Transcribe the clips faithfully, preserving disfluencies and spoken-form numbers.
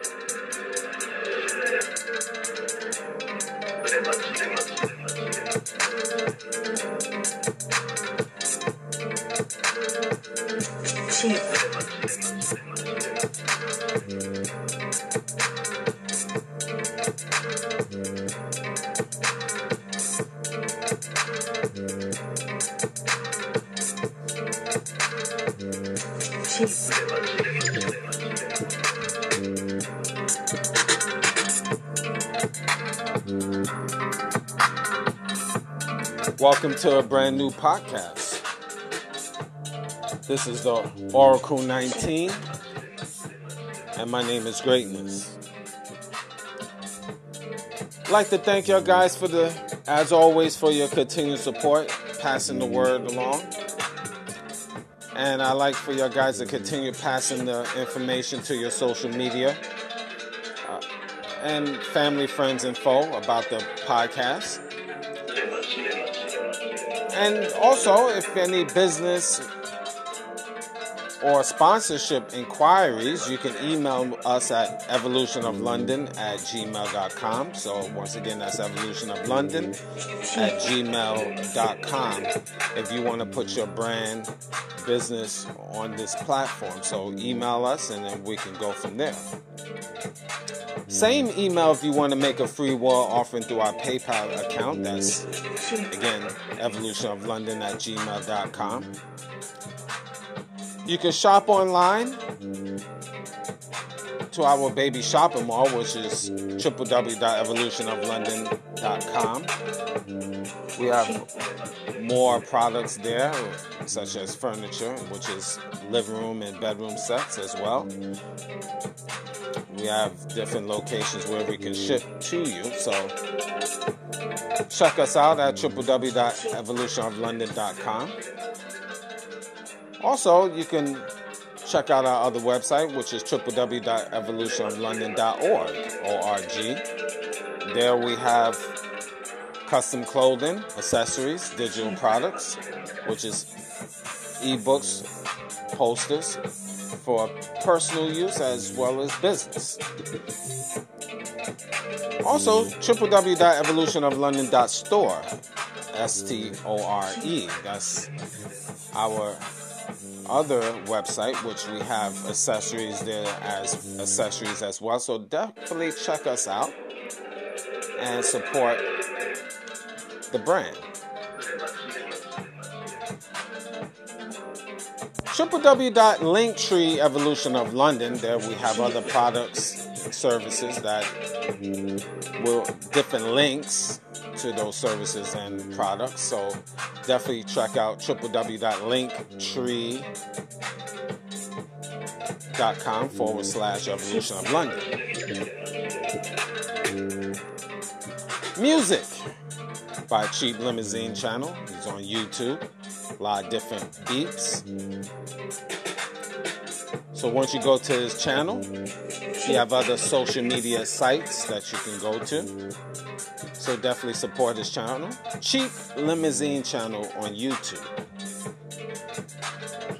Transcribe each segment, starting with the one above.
Cheap. Welcome to a brand new podcast. This is the Oracle nineteen, and my name is Greatness. I'd like to thank y'all guys for the, as always, for your continued support, passing the word along. And I like for your guys to continue passing the information to your social media uh, and family, friends, and foe about the podcast. And also, if any business or sponsorship inquiries, you can email us at evolution of london at gmail dot com. So once again, that's evolution of london at gmail dot com if you want to put your brand business on this platform. So email us and then we can go from there. Same email if you want to make a free will offering through our PayPal account. That's, again, evolution of london at gmail dot com. You can shop online to our baby shopping mall, which is w w w dot evolution of london dot com. We have more products there, such as furniture, which is living room and bedroom sets as well. We have different locations where we can ship to you, so check us out at w w w dot evolution of london dot com. Also, you can check out our other website, which is w w w dot evolution of london dot org. There we have custom clothing, accessories, digital products, which is ebooks, posters for personal use as well as business. Also, w w w dot evolution of london dot store, S T O R E. That's our other website, which we have accessories there as accessories as well. So definitely check us out and support the brand. w w w dot linktree evolution of london. There we have other products, services that will different links to those services and products. So definitely check out w w w dot linktree dot com forward slash evolution of london. Music by Cheap Limousine Channel. It's on YouTube. A lot of different beats. So once you go to his channel, you have other social media sites that you can go to. So definitely support his channel. Cheap Limousine Channel on YouTube.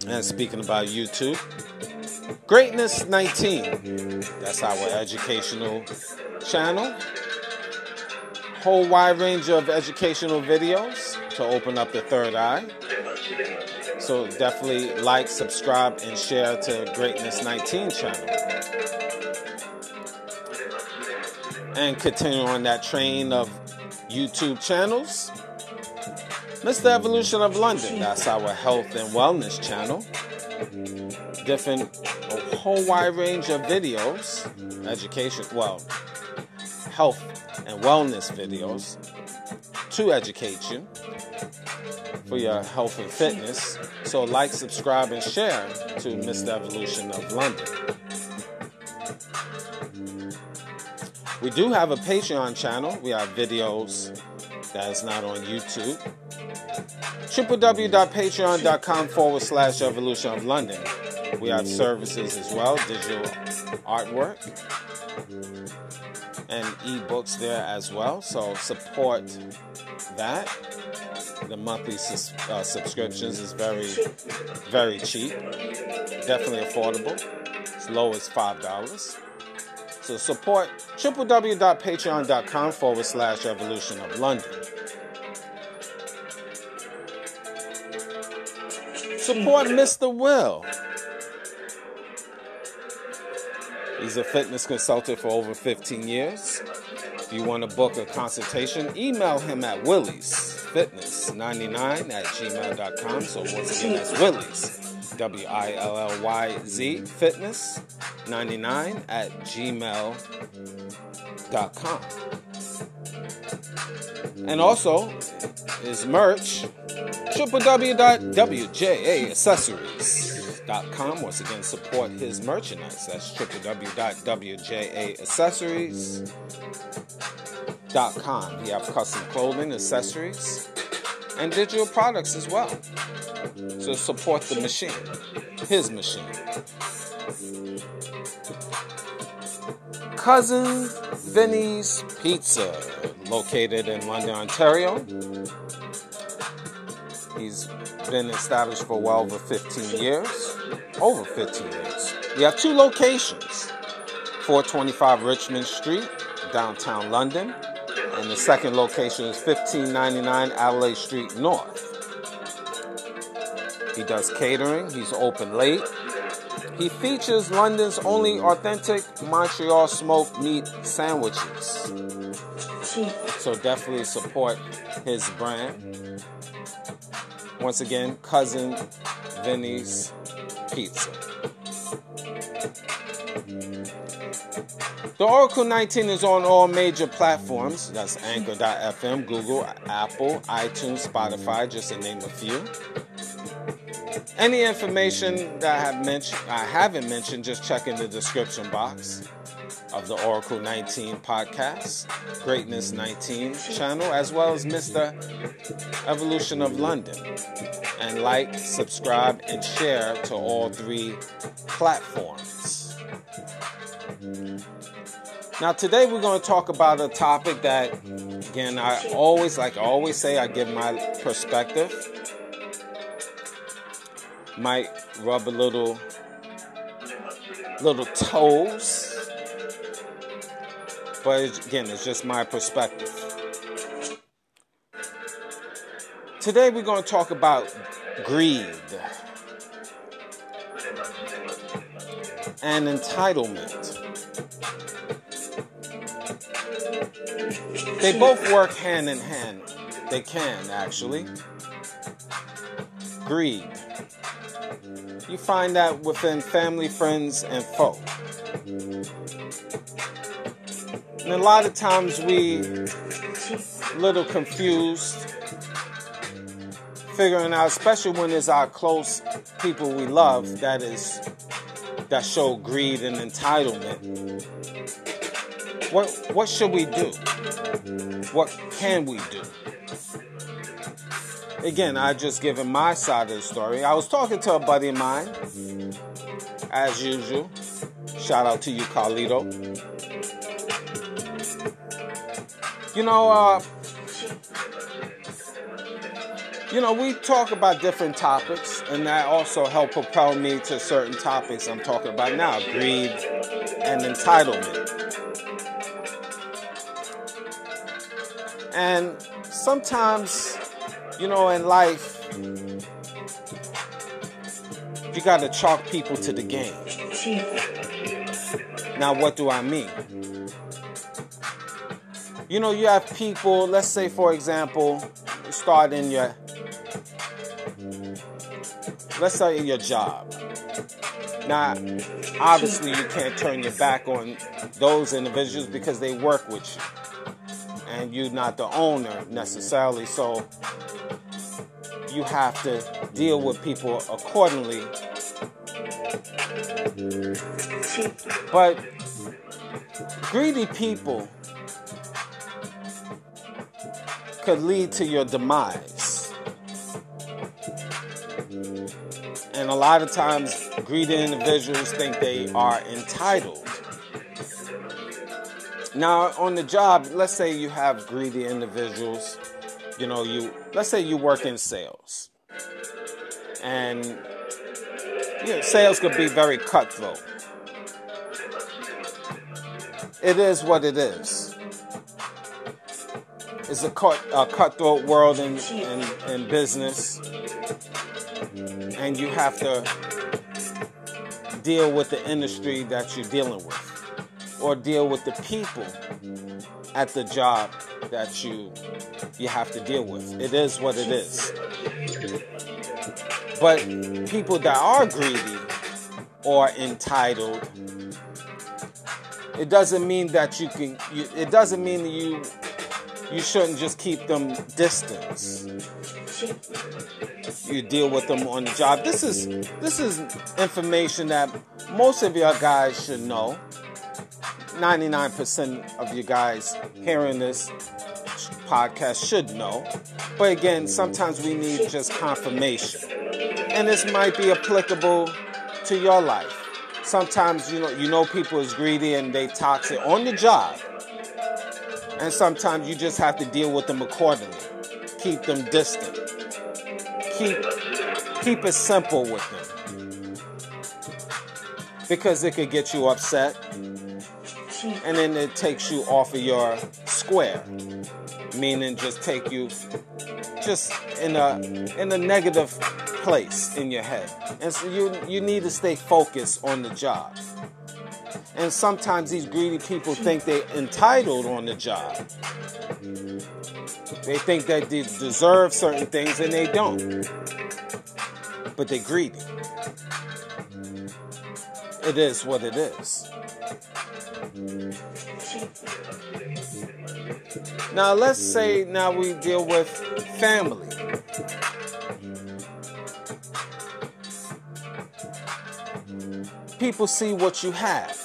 And speaking about YouTube, Greatness nineteen. That's our educational channel. Whole wide range of educational videos to open up the third eye. So definitely like, subscribe, and share to Greatness nineteen channel. And continue on that train of YouTube channels. Mister Evolution of London, that's our health and wellness channel. Different, a whole wide range of videos. Education, well, health and wellness videos to educate you for your health and fitness. So like, subscribe, and share to Mister Evolution of London. We do have a Patreon channel. We have videos that is not on YouTube. w w w dot patreon dot com forward slash evolution of london. We have services as well, digital artwork and ebooks there as well. So support that. The monthly sus- uh, subscriptions is very, very cheap. Definitely affordable. As low as five dollars. So support www.patreon.com forward slash Evolution of London. Support Mister Will. He's a fitness consultant for over fifteen years. If you want to book a consultation, email him at willyz fitness ninety-nine at gmail dot com. So once again, that's Willyz, W I L L Y Z, fitness ninety-nine at gmail dot com. And also, is merch, www dot w j a accessories dot com. Once again, support his merchandise. That's www dot w j a accessories dot com. You have custom clothing, accessories, and digital products as well. So support the machine, his machine. Cousin Vinny's Pizza, located in London, Ontario. He's been established for well over fifteen years. Over fifteen years. You have two locations. four twenty-five Richmond Street, downtown London. And the second location is fifteen ninety-nine Adelaide Street North. He does catering. He's open late. He features London's only authentic Montreal smoked meat sandwiches. So definitely support his brand. Once again, Cousin Vinny's Pizza. The Oracle nineteen is on all major platforms. That's Anchor dot f m, Google, Apple, iTunes, Spotify, just to name a few. Any information that I, have mentioned, I haven't mentioned, just check in the description box of the Oracle nineteen podcast, Greatness nineteen channel, as well as Mister Evolution of London. And like, subscribe, and share to all three platforms. Now today we're going to talk about a topic that, again, I always, like I always say, I give my perspective. Might rub a little, little toes. But again, it's just my perspective. Today we're going to talk about greed and entitlement. They both work hand in hand. They can, actually. Greed. You find that within family, friends, and folk. And a lot of times we a little confused, figuring out, especially when it's our close people we love that is that show greed and entitlement. What what should we do? What can we do? Again, I just given my side of the story. I was talking to a buddy of mine, as usual. Shout out to you, Carlito. You know, uh, you know, we talk about different topics, and that also helped propel me to certain topics I'm talking about now, greed and entitlement. And sometimes, you know, in life, you got to chalk people to the game. Now, what do I mean? You know, you have people, let's say, for example, start in your, let's say in your job. Now, obviously, you can't turn your back on those individuals because they work with you. And you're not the owner, necessarily. So, you have to deal with people accordingly. But greedy people could lead to your demise. And a lot of times, greedy individuals think they are entitled. Now, on the job, let's say you have greedy individuals. You know, you let's say you work in sales. And you know, sales could be very cutthroat. it is what it is. It's a cut, a cutthroat world in, in, in business, and you have to deal with the industry that you're dealing with, or deal with the people at the job that you you have to deal with. It is what it is. But people that are greedy or entitled, it doesn't mean that you can. You, it doesn't mean that you. You shouldn't just keep them distance. You deal with them on the job. This is this is information that most of your guys should know. ninety-nine percent of you guys hearing this podcast should know. But again, sometimes we need just confirmation. And this might be applicable to your life. Sometimes you know you know people is greedy and they toxic on the job. And sometimes you just have to deal with them accordingly. Keep them distant. Keep, keep it simple with them. Because it could get you upset. And then it takes you off of your square. Meaning just take you just in a in a negative place in your head. And so you, you need to stay focused on the job. And sometimes these greedy people think they're entitled on the job. They think that they deserve certain things and they don't. But they're greedy. It is what it is. Now let's say now we deal with family. People see what you have.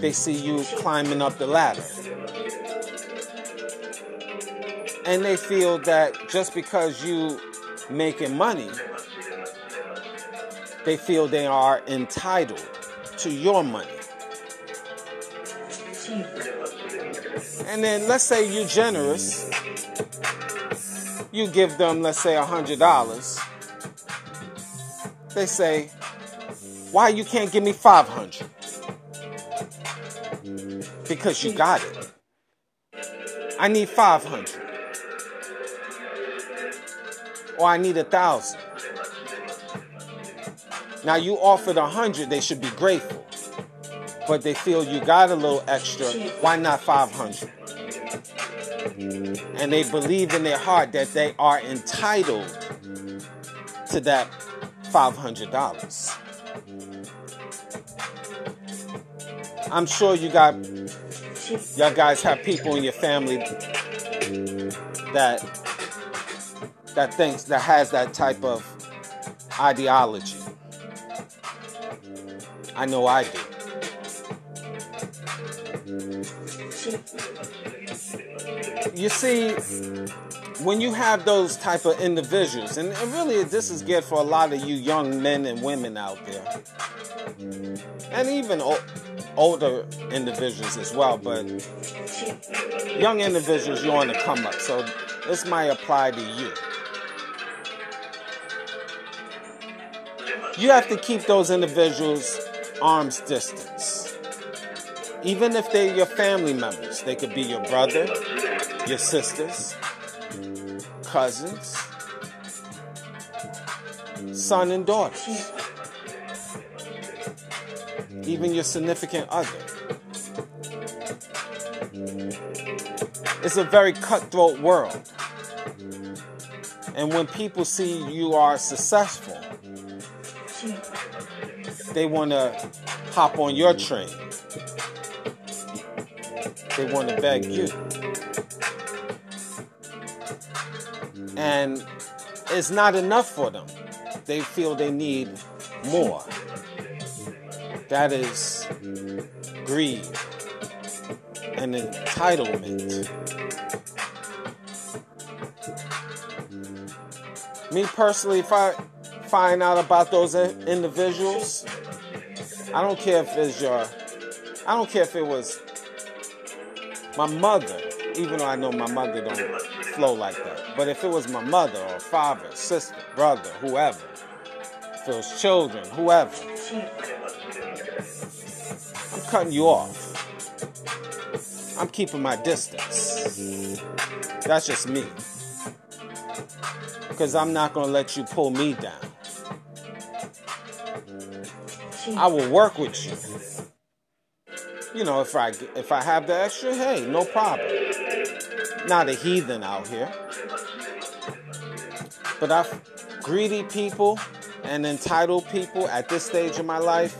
They see you climbing up the ladder. And they feel that just because you making money, they feel they are entitled to your money. And then let's say you're generous. You give them, let's say, one hundred dollars. They say, why you can't give me five hundred? Because you got it. I need five hundred. Or I need one thousand. Now you offered one hundred, they should be grateful. But they feel you got a little extra, why not five hundred? And they believe in their heart that they are entitled to that five hundred dollars. I'm sure you got, y'all guys have people in your family that that thinks, that has that type of ideology. I know I do. You see, when you have those type of individuals, and really this is good for a lot of you young men and women out there, and even old, older individuals as well, but young individuals, you're on the come up, so this might apply to you. You have to keep those individuals arm's distance. Even if they're your family members, they could be your brother, your sisters, cousins, son and daughters. Even your significant other. It's a very cutthroat world. And when people see you are successful, they want to hop on your train. They want to beg you. And it's not enough for them. They feel they need more. That is greed and entitlement. Me personally, if I find out about those individuals, I don't care if it's your, I don't care if it was my mother, even though I know my mother don't flow like that. But if it was my mother or father, sister, brother, whoever, if it was children, whoever, cutting you off. I'm keeping my distance. That's just me. Because I'm not going to let you pull me down. I will work with you. You know, if I, if I have the extra, hey, no problem. Not a heathen out here. But I, greedy people and entitled people at this stage of my life,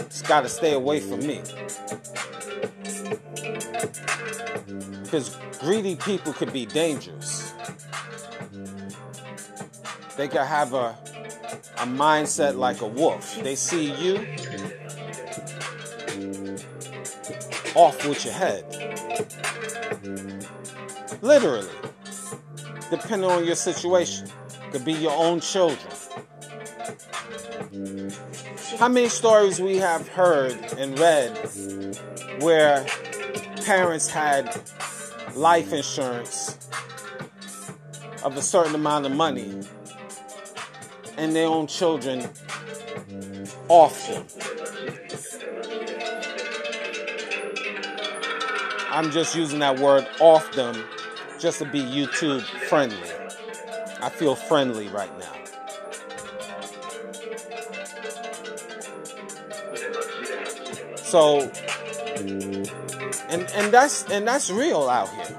it's got to stay away from me. Because greedy people could be dangerous. They could have a a mindset like a wolf. They see you, off with your head. Literally. Depending on your situation. Could be your own children. How many stories we have heard and read where parents had life insurance of a certain amount of money and their own children off them. I'm just using that word off them just to be YouTube friendly. I feel friendly right now. So, and and that's and that's real out here.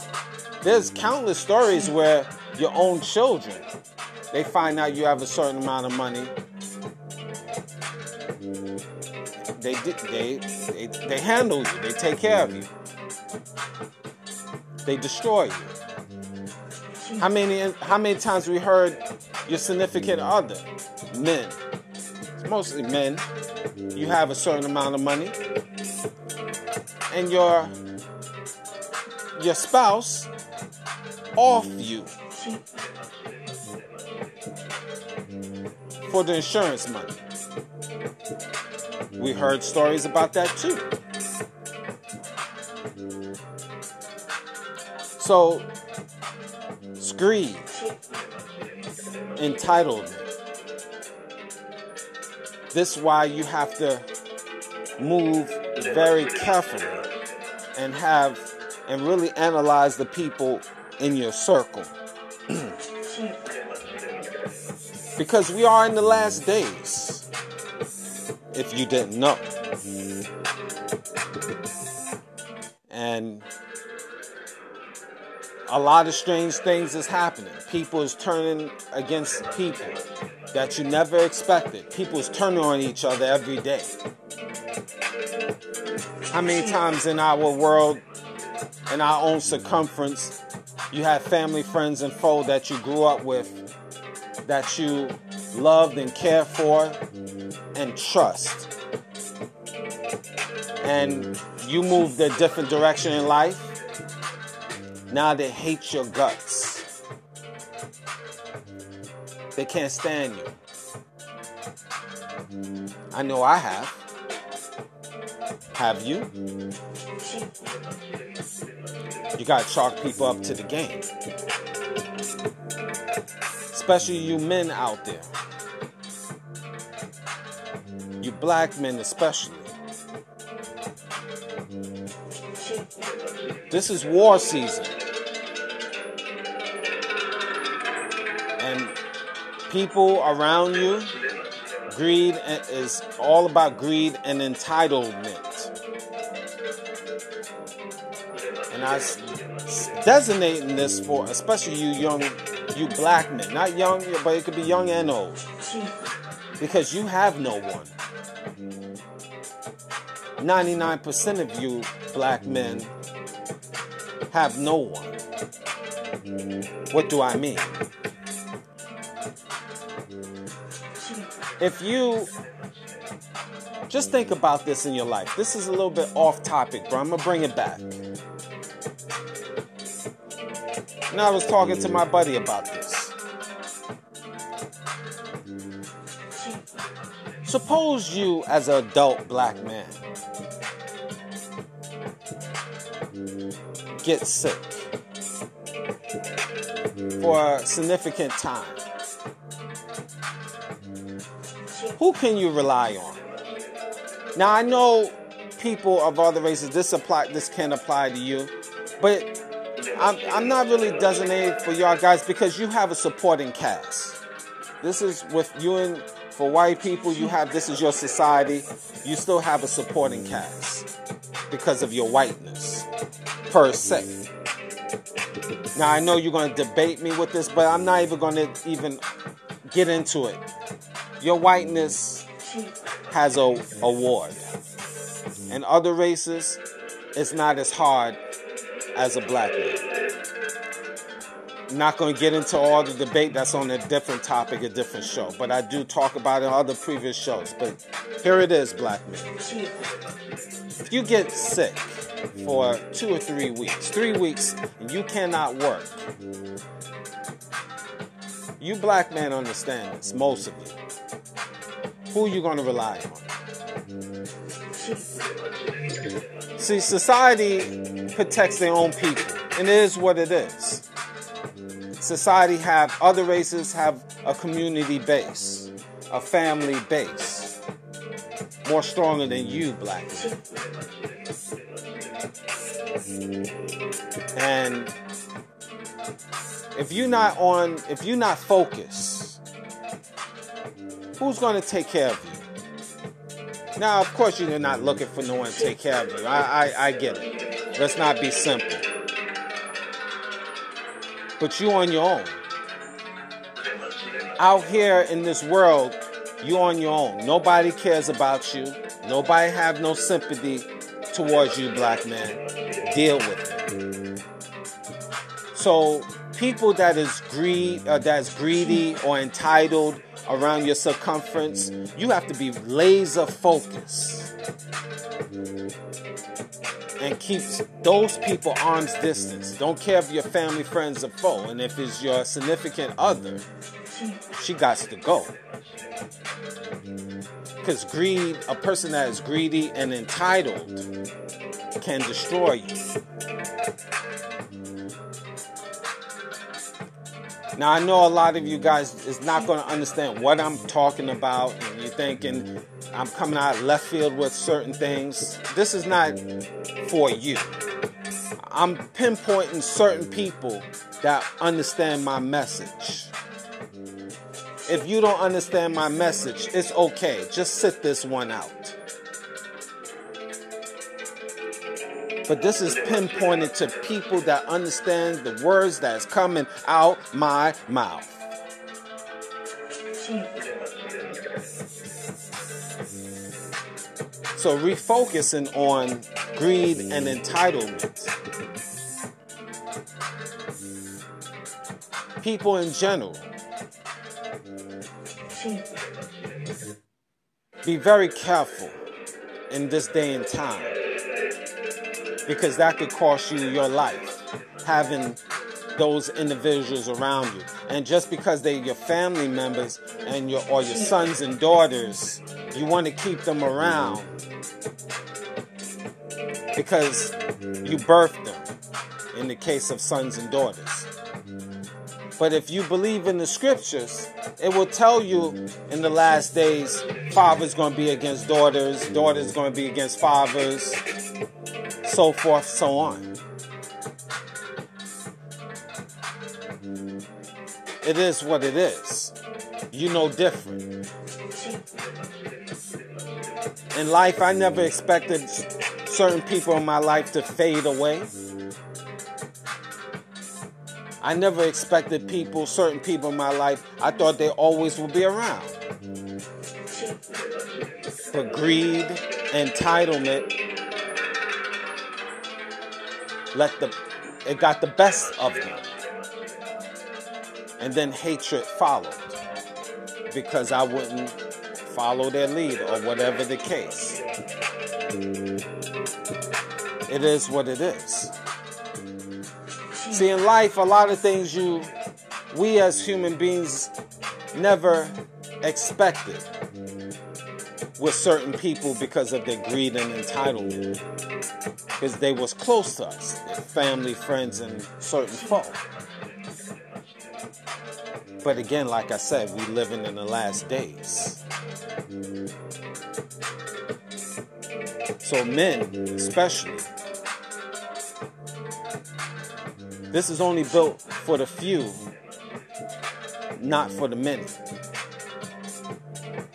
There's countless stories where your own children, they find out you have a certain amount of money. They they they, they handle you. They take care of you. They destroy you. How many how many times we heard your significant other, men, it's mostly men, you have a certain amount of money, and your your spouse off you for the insurance money. We heard stories about that too. So, greed, entitlement. This is why you have to move very carefully and have and really analyze the people in your circle. Because we are in the last days, if you didn't know. And a lot of strange things is happening. People is turning against people that you never expected. People is turning on each other every day. How many times in our world, in our own circumference, you have family, friends, and foe that you grew up with, that you loved and cared for and trust. And you moved a different direction in life. Now they hate your guts. They can't stand you. I know I have. Have you? You gotta chalk people up to the game. Especially you men out there. You black men especially. This is war season. People around you, greed is all about greed and entitlement. And I'm designating this for, especially you young, you black men. Not young, but it could be young and old. Because you have no one. ninety-nine percent of you black men have no one. What do I mean? If you just think about this in your life, this is a little bit off topic, but I'm going to bring it back. And I was talking to my buddy about this. Suppose you, as an adult black man, get sick for a significant time. Who can you rely on? Now, I know people of other races, this apply, this can apply to you, but I'm, I'm not really designated for y'all guys because you have a supporting cast. This is with you, and for white people, you have, this is your society. You still have a supporting cast because of your whiteness, per se. Now, I know you're going to debate me with this, but I'm not even going to even get into it. Your whiteness has a award. And other races, it's not as hard as a black man. I'm not going to get into all the debate. That's on a different topic, a different show. But I do talk about it on other previous shows. But here it is, black men. If you get sick for two or three weeks, three weeks, and you cannot work, you black men understand this, most of you. Who are you going to rely on? See, society protects their own people. And it is what it is. Society have, other races have a community base, a family base, more stronger than you, black men. And if you're not on, if you're not focused, who's going to take care of you? Now, of course, you're not looking for no one to take care of you. I, I, I get it. Let's not be simple. But you on your own. Out here in this world, you on your own. Nobody cares about you. Nobody have no sympathy towards you, black man. Deal with it. So people that is greed, uh, that's greedy or entitled around your circumference, you have to be laser focused and keeps those people arm's distance. Don't care if your family, friends, or foe. And if it's your significant other, she got to go. Because greed, a person that is greedy and entitled, can destroy you. Now, I know a lot of you guys is not going to understand what I'm talking about, and you're thinking I'm coming out of left field with certain things. This is not for you. I'm pinpointing certain people that understand my message. If you don't understand my message, it's okay. Just sit this one out. But this is pinpointed to people that understand the words that's coming out my mouth. So refocusing on greed and entitlement. People in general. Be very careful in this day and time. Because that could cost you your life. Having those individuals around you. And just because they're your family members and your or your sons and daughters, you want to keep them around. Because you birthed them, in the case of sons and daughters. But if you believe in the scriptures, it will tell you in the last days, fathers going to be against daughters, daughters going to be against fathers, so forth, so on. It is what it is. You know different. In life, I never expected certain people in my life to fade away. I never expected people, certain people in my life, I thought they always would be around. But greed, entitlement, let the, it got the best of them. And then hatred followed because I wouldn't follow their lead or whatever the case. It is what it is. See, in life, a lot of things you, we as human beings never expected with certain people because of their greed and entitlement. Because they was close to us, their family, friends, and certain folk. But again, like I said, we living in the last days. So men, especially. This is only built for the few, not for the many.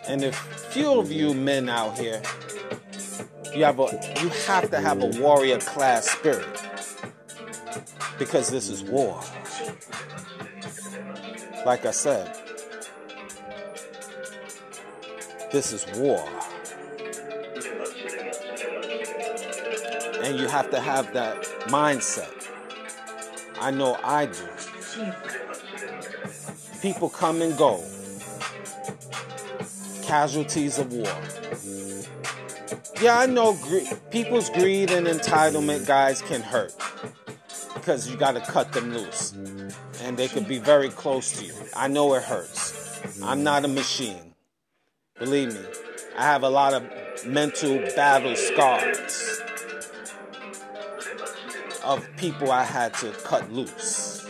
And if few of you men out here, you have a, you have to have a warrior class spirit, because this is war. Like I said, this is war. And you have to have that mindset. I know I do. People come and go. Casualties of war. Yeah, I know gre- people's greed and entitlement, guys, can hurt. Because you got to cut them loose. And they could be very close to you. I know it hurts. I'm not a machine. Believe me. I have a lot of mental battle scars. Of people I had to cut loose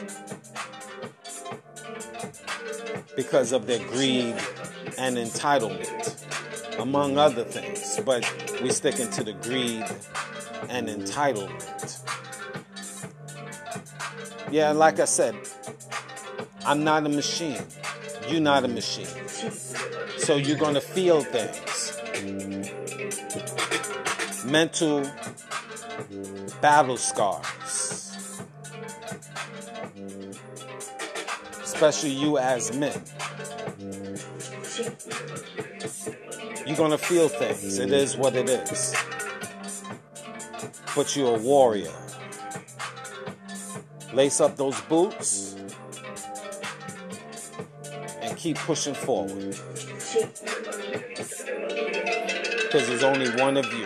because of their greed and entitlement, among other things. But we're sticking to the greed and entitlement. Yeah, like I said, I'm not a machine. You're not a machine. So you're going to feel things. Mental battle scars, especially you as men. You're gonna feel things. It is what it is. But you're a warrior. Lace up those boots and keep pushing forward, because there's only one of you.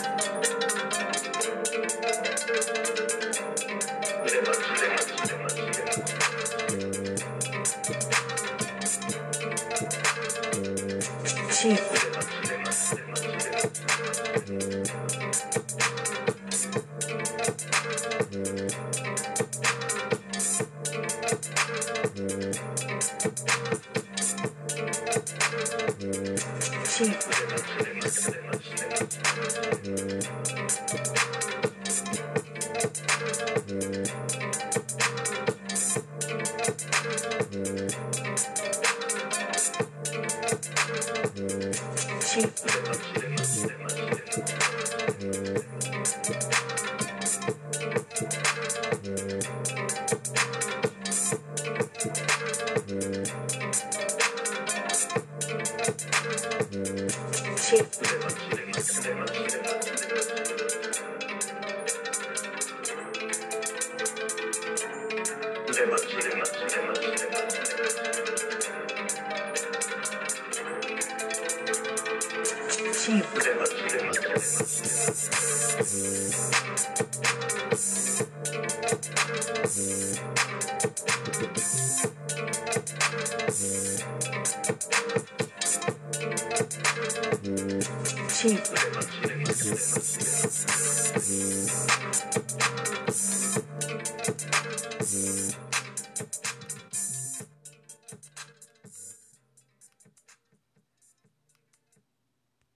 Cheap. Cheap. Cheap.